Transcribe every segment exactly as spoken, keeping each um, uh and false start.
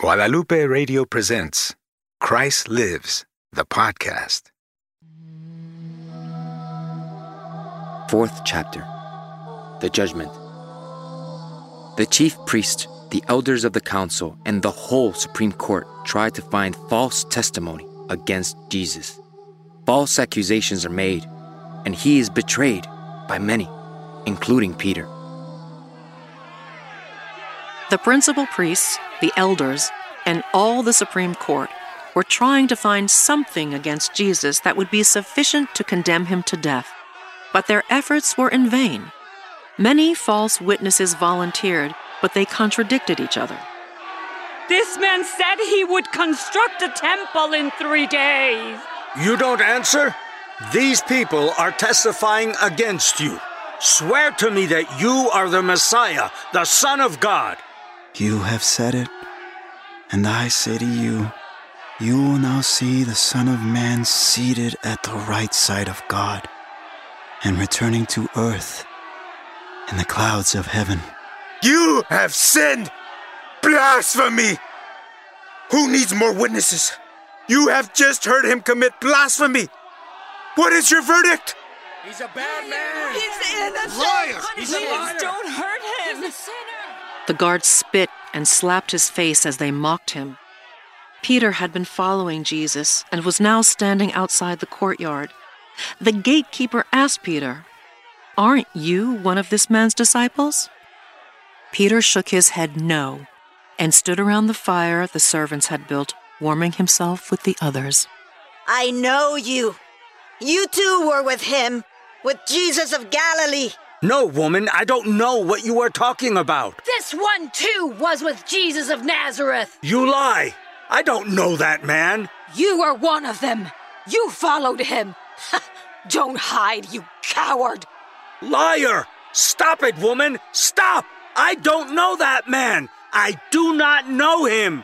Guadalupe Radio presents Christ Lives, the podcast. Fourth chapter. The judgment. The chief priests, the elders of the council, and the whole Supreme Court tried to find false testimony against Jesus. False accusations are made, and he is betrayed by many, including Peter. The principal priests, the elders, and all the Supreme Court were trying to find something against Jesus that would be sufficient to condemn him to death, but their efforts were in vain. Many false witnesses volunteered, but they contradicted each other. This man said he would construct a temple in three days. You don't answer? These people are testifying against you. Swear to me that you are the Messiah, the Son of God. You have said it, and I say to you, you will now see the Son of Man seated at the right side of God and returning to earth in the clouds of heaven. You have sinned! Blasphemy! Who needs more witnesses? You have just heard him commit blasphemy. What is your verdict? He's a bad man! He's innocent! Liar! He's a liar! Don't hurt him! He's a sinner! The guards spit and slapped his face as they mocked him. Peter had been following Jesus and was now standing outside the courtyard. The gatekeeper asked Peter, "Aren't you one of this man's disciples?" Peter shook his head no and stood around the fire the servants had built, warming himself with the others. "I know you. You too were with him, with Jesus of Galilee." "No, woman, I don't know what you are talking about." "This one, too, was with Jesus of Nazareth." "You lie. I don't know that man." "You are one of them. You followed him. Don't hide, you coward." "Liar! Stop it, woman! Stop! I don't know that man. I do not know him."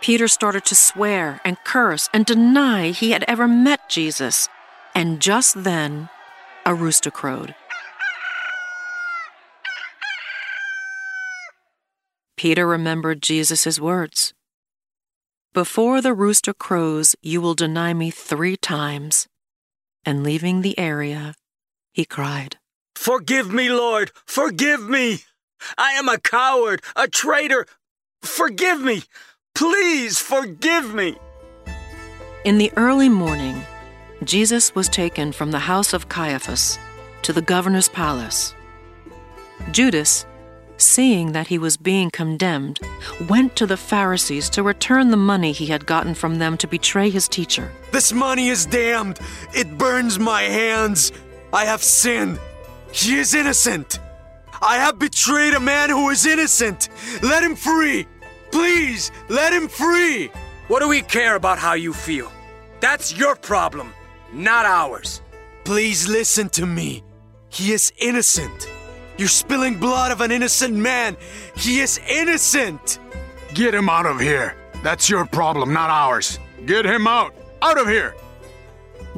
Peter started to swear and curse and deny he had ever met Jesus. And just then, a rooster crowed. Peter remembered Jesus' words. "Before the rooster crows, you will deny me three times." And leaving the area, he cried, "Forgive me, Lord, forgive me. I am a coward, a traitor. Forgive me. Please forgive me." In the early morning, Jesus was taken from the house of Caiaphas to the governor's palace. Judas, seeing that he was being condemned, went to the Pharisees to return the money he had gotten from them to betray his teacher. "This money is damned. It burns my hands. I have sinned. He is innocent. I have betrayed a man who is innocent. Let him free. Please, let him free." "What do we care about how you feel? That's your problem, not ours." "Please listen to me. He is innocent. You're spilling blood of an innocent man. He is innocent." "Get him out of here. That's your problem, not ours. Get him out. Out of here."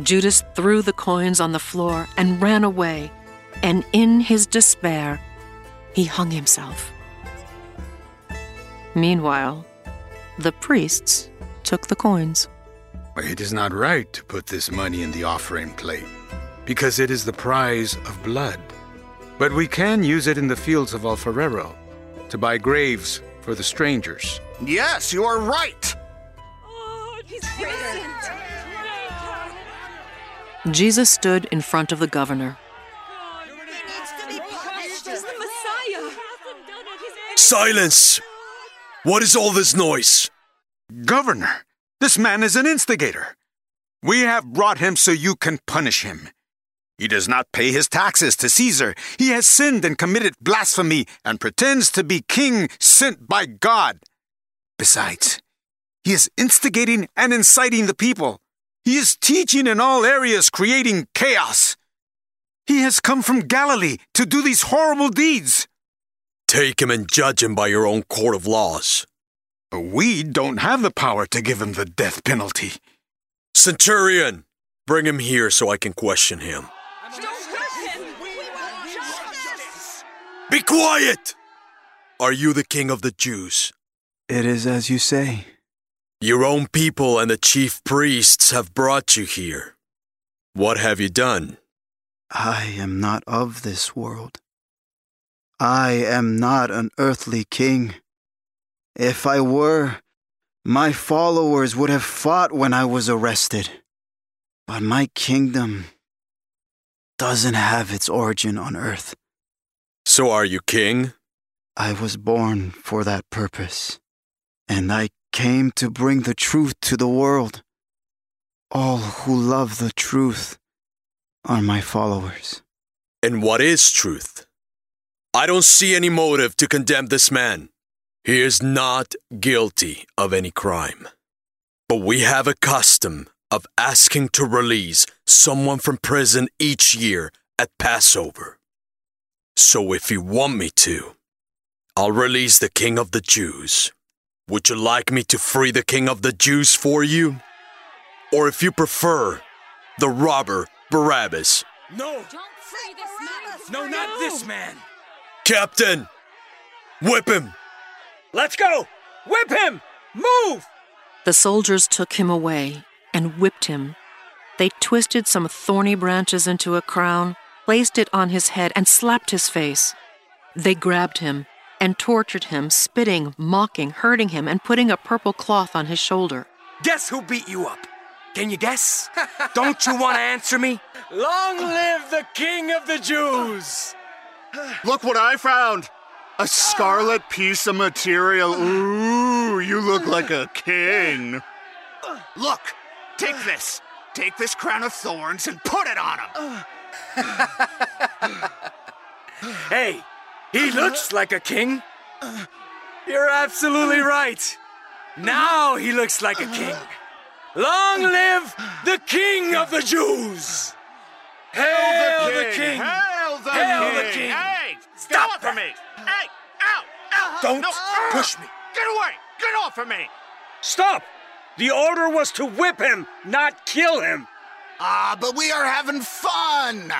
Judas threw the coins on the floor and ran away, and in his despair, he hung himself. Meanwhile, the priests took the coins. "It is not right to put this money in the offering plate, because it is the price of blood. But we can use it in the fields of Alferero to buy graves for the strangers." "Yes, you are right." "Oh, he's innocent." Jesus stood in front of the governor. "He needs to be punished as the Messiah." "Silence! What is all this noise?" "Governor, this man is an instigator. We have brought him so you can punish him. He does not pay his taxes to Caesar. He has sinned and committed blasphemy and pretends to be king sent by God. Besides, he is instigating and inciting the people. He is teaching in all areas, creating chaos. He has come from Galilee to do these horrible deeds." "Take him and judge him by your own court of laws." "We don't have the power to give him the death penalty." "Centurion, bring him here so I can question him." "Be quiet! Are you the king of the Jews?" It is as you say. Your own people and the chief priests have brought you here. What have you done? I am not of this world. I am not an earthly king. If I were, my followers would have fought when I was arrested. But my kingdom doesn't have its origin on earth. So are you king? I was born for that purpose, and I came to bring the truth to the world. All who love the truth are my followers. And what is truth? I don't see any motive to condemn this man. He is not guilty of any crime. But we have a custom of asking to release someone from prison each year at Passover. So if you want me to, I'll release the King of the Jews. Would you like me to free the King of the Jews for you? Or if you prefer, the robber Barabbas. No! Don't free this Barabbas! No, not no. this man! Captain! Whip him! Let's go! Whip him! Move! The soldiers took him away and whipped him. They twisted some thorny branches into a crown, placed it on his head, and slapped his face. They grabbed him and tortured him, spitting, mocking, hurting him, and putting a purple cloth on his shoulder. Guess who beat you up? Can you guess? Don't you want to answer me? Long live the King of the Jews! Look what I found! A scarlet piece of material. Ooh, you look like a king. Look! Take this. Take this crown of thorns and put it on him. Hey, he looks like a king. You're absolutely right. Now he looks like a king. Long live the King of the Jews. Hail the king. Hail the king. Hail the king. Hey, stop for me. Hey, ow, ow. Don't no. push me. Get away. Get off of me. Stop. The order was to whip him, not kill him. Ah, but we are having fun.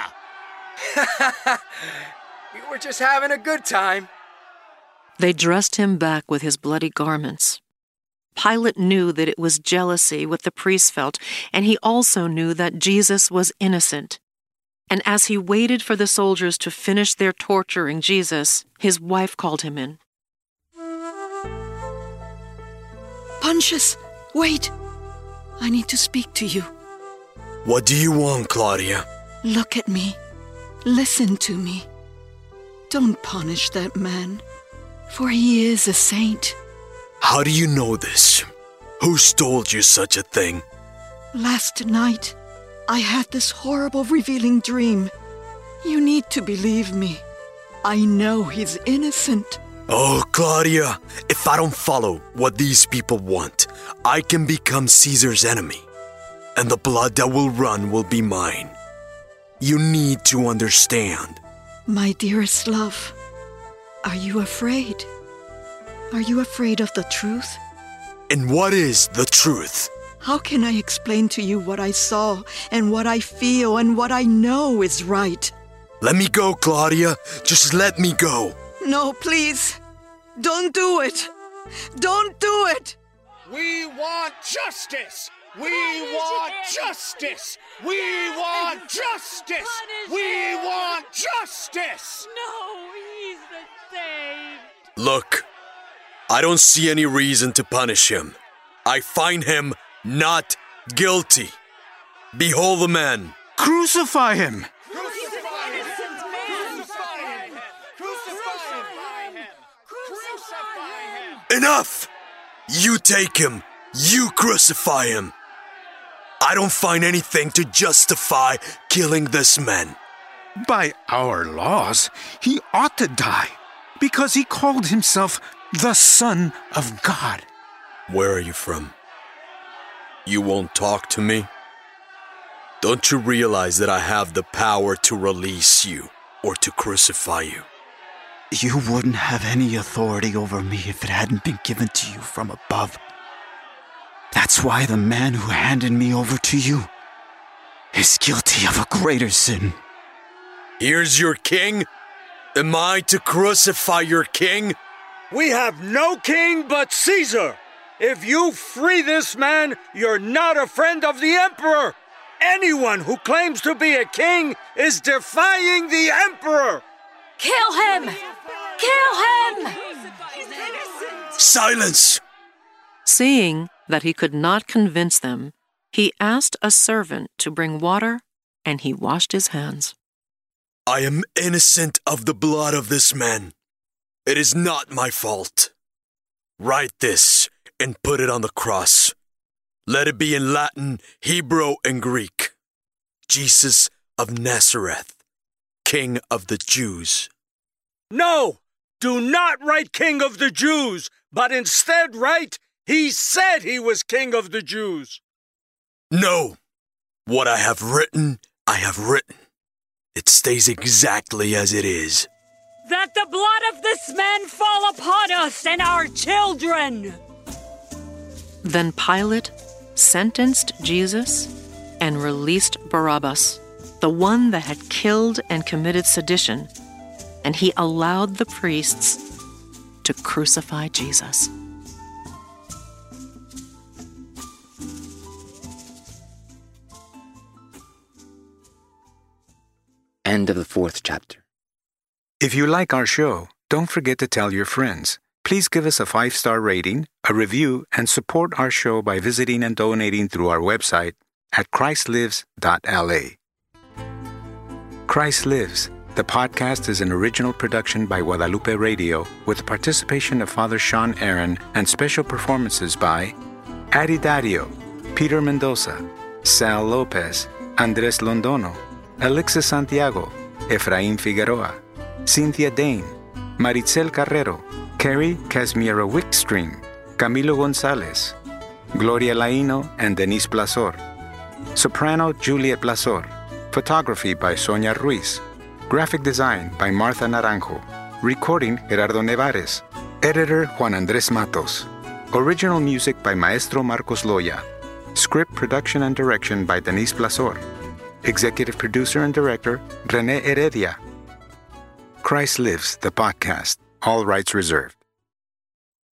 We were just having a good time. They dressed him back with his bloody garments. Pilate knew that it was jealousy what the priests felt, and he also knew that Jesus was innocent. And as he waited for the soldiers to finish their torturing Jesus, his wife called him in. Pontius! Wait! I need to speak to you. What do you want, Claudia? Look at me. Listen to me. Don't punish that man, for he is a saint. How do you know this? Who told you such a thing? Last night, I had this horrible revealing dream. You need to believe me. I know he's innocent. Oh, Claudia, if I don't follow what these people want, I can become Caesar's enemy, and the blood that will run will be mine. You need to understand. My dearest love, are you afraid? Are you afraid of the truth? And what is the truth? How can I explain to you what I saw and what I feel and what I know is right? Let me go, Claudia. Just let me go. No, please. Don't do it. Don't do it. We want justice. We want justice. We want justice. We want justice. No, he's the same. Look, I don't see any reason to punish him. I find him not guilty. Behold the man. Crucify him. Enough! You take him. You crucify him. I don't find anything to justify killing this man. By our laws, he ought to die because he called himself the Son of God. Where are you from? You won't talk to me? Don't you realize that I have the power to release you or to crucify you? You wouldn't have any authority over me if it hadn't been given to you from above. That's why the man who handed me over to you is guilty of a greater sin. Here's your king. Am I to crucify your king? We have no king but Caesar. If you free this man, you're not a friend of the emperor. Anyone who claims to be a king is defying the emperor. Kill him! Kill him! Silence! Seeing that he could not convince them, he asked a servant to bring water, and he washed his hands. I am innocent of the blood of this man. It is not my fault. Write this and put it on the cross. Let it be in Latin, Hebrew, and Greek. Jesus of Nazareth, King of the Jews. No, do not write King of the Jews, but instead write, He said he was King of the Jews. No, what I have written, I have written. It stays exactly as it is. That the blood of this man fall upon us and our children. Then Pilate sentenced Jesus and released Barabbas, the one that had killed and committed sedition, and he allowed the priests to crucify Jesus. End of the fourth chapter. If you like our show, don't forget to tell your friends. Please give us a five-star rating, a review, and support our show by visiting and donating through our website at Christ Lives dot L A. Christ Lives, the podcast, is an original production by Guadalupe Radio with the participation of Father Sean Aaron and special performances by Adi Dario, Peter Mendoza, Sal Lopez, Andres Londono, Alexis Santiago, Efraín Figueroa, Cynthia Dane, Maricel Carrero, Carrie Casmiero Wickstream, Camilo González, Gloria Laino and Denise Plazor, soprano Juliet Plazor, photography by Sonia Ruiz, graphic design by Martha Naranjo, recording Gerardo Nevarez, editor Juan Andrés Matos, original music by Maestro Marcos Loya, script production and direction by Denise Plazor, executive producer and director René Heredia. Christ Lives, the podcast. All rights reserved.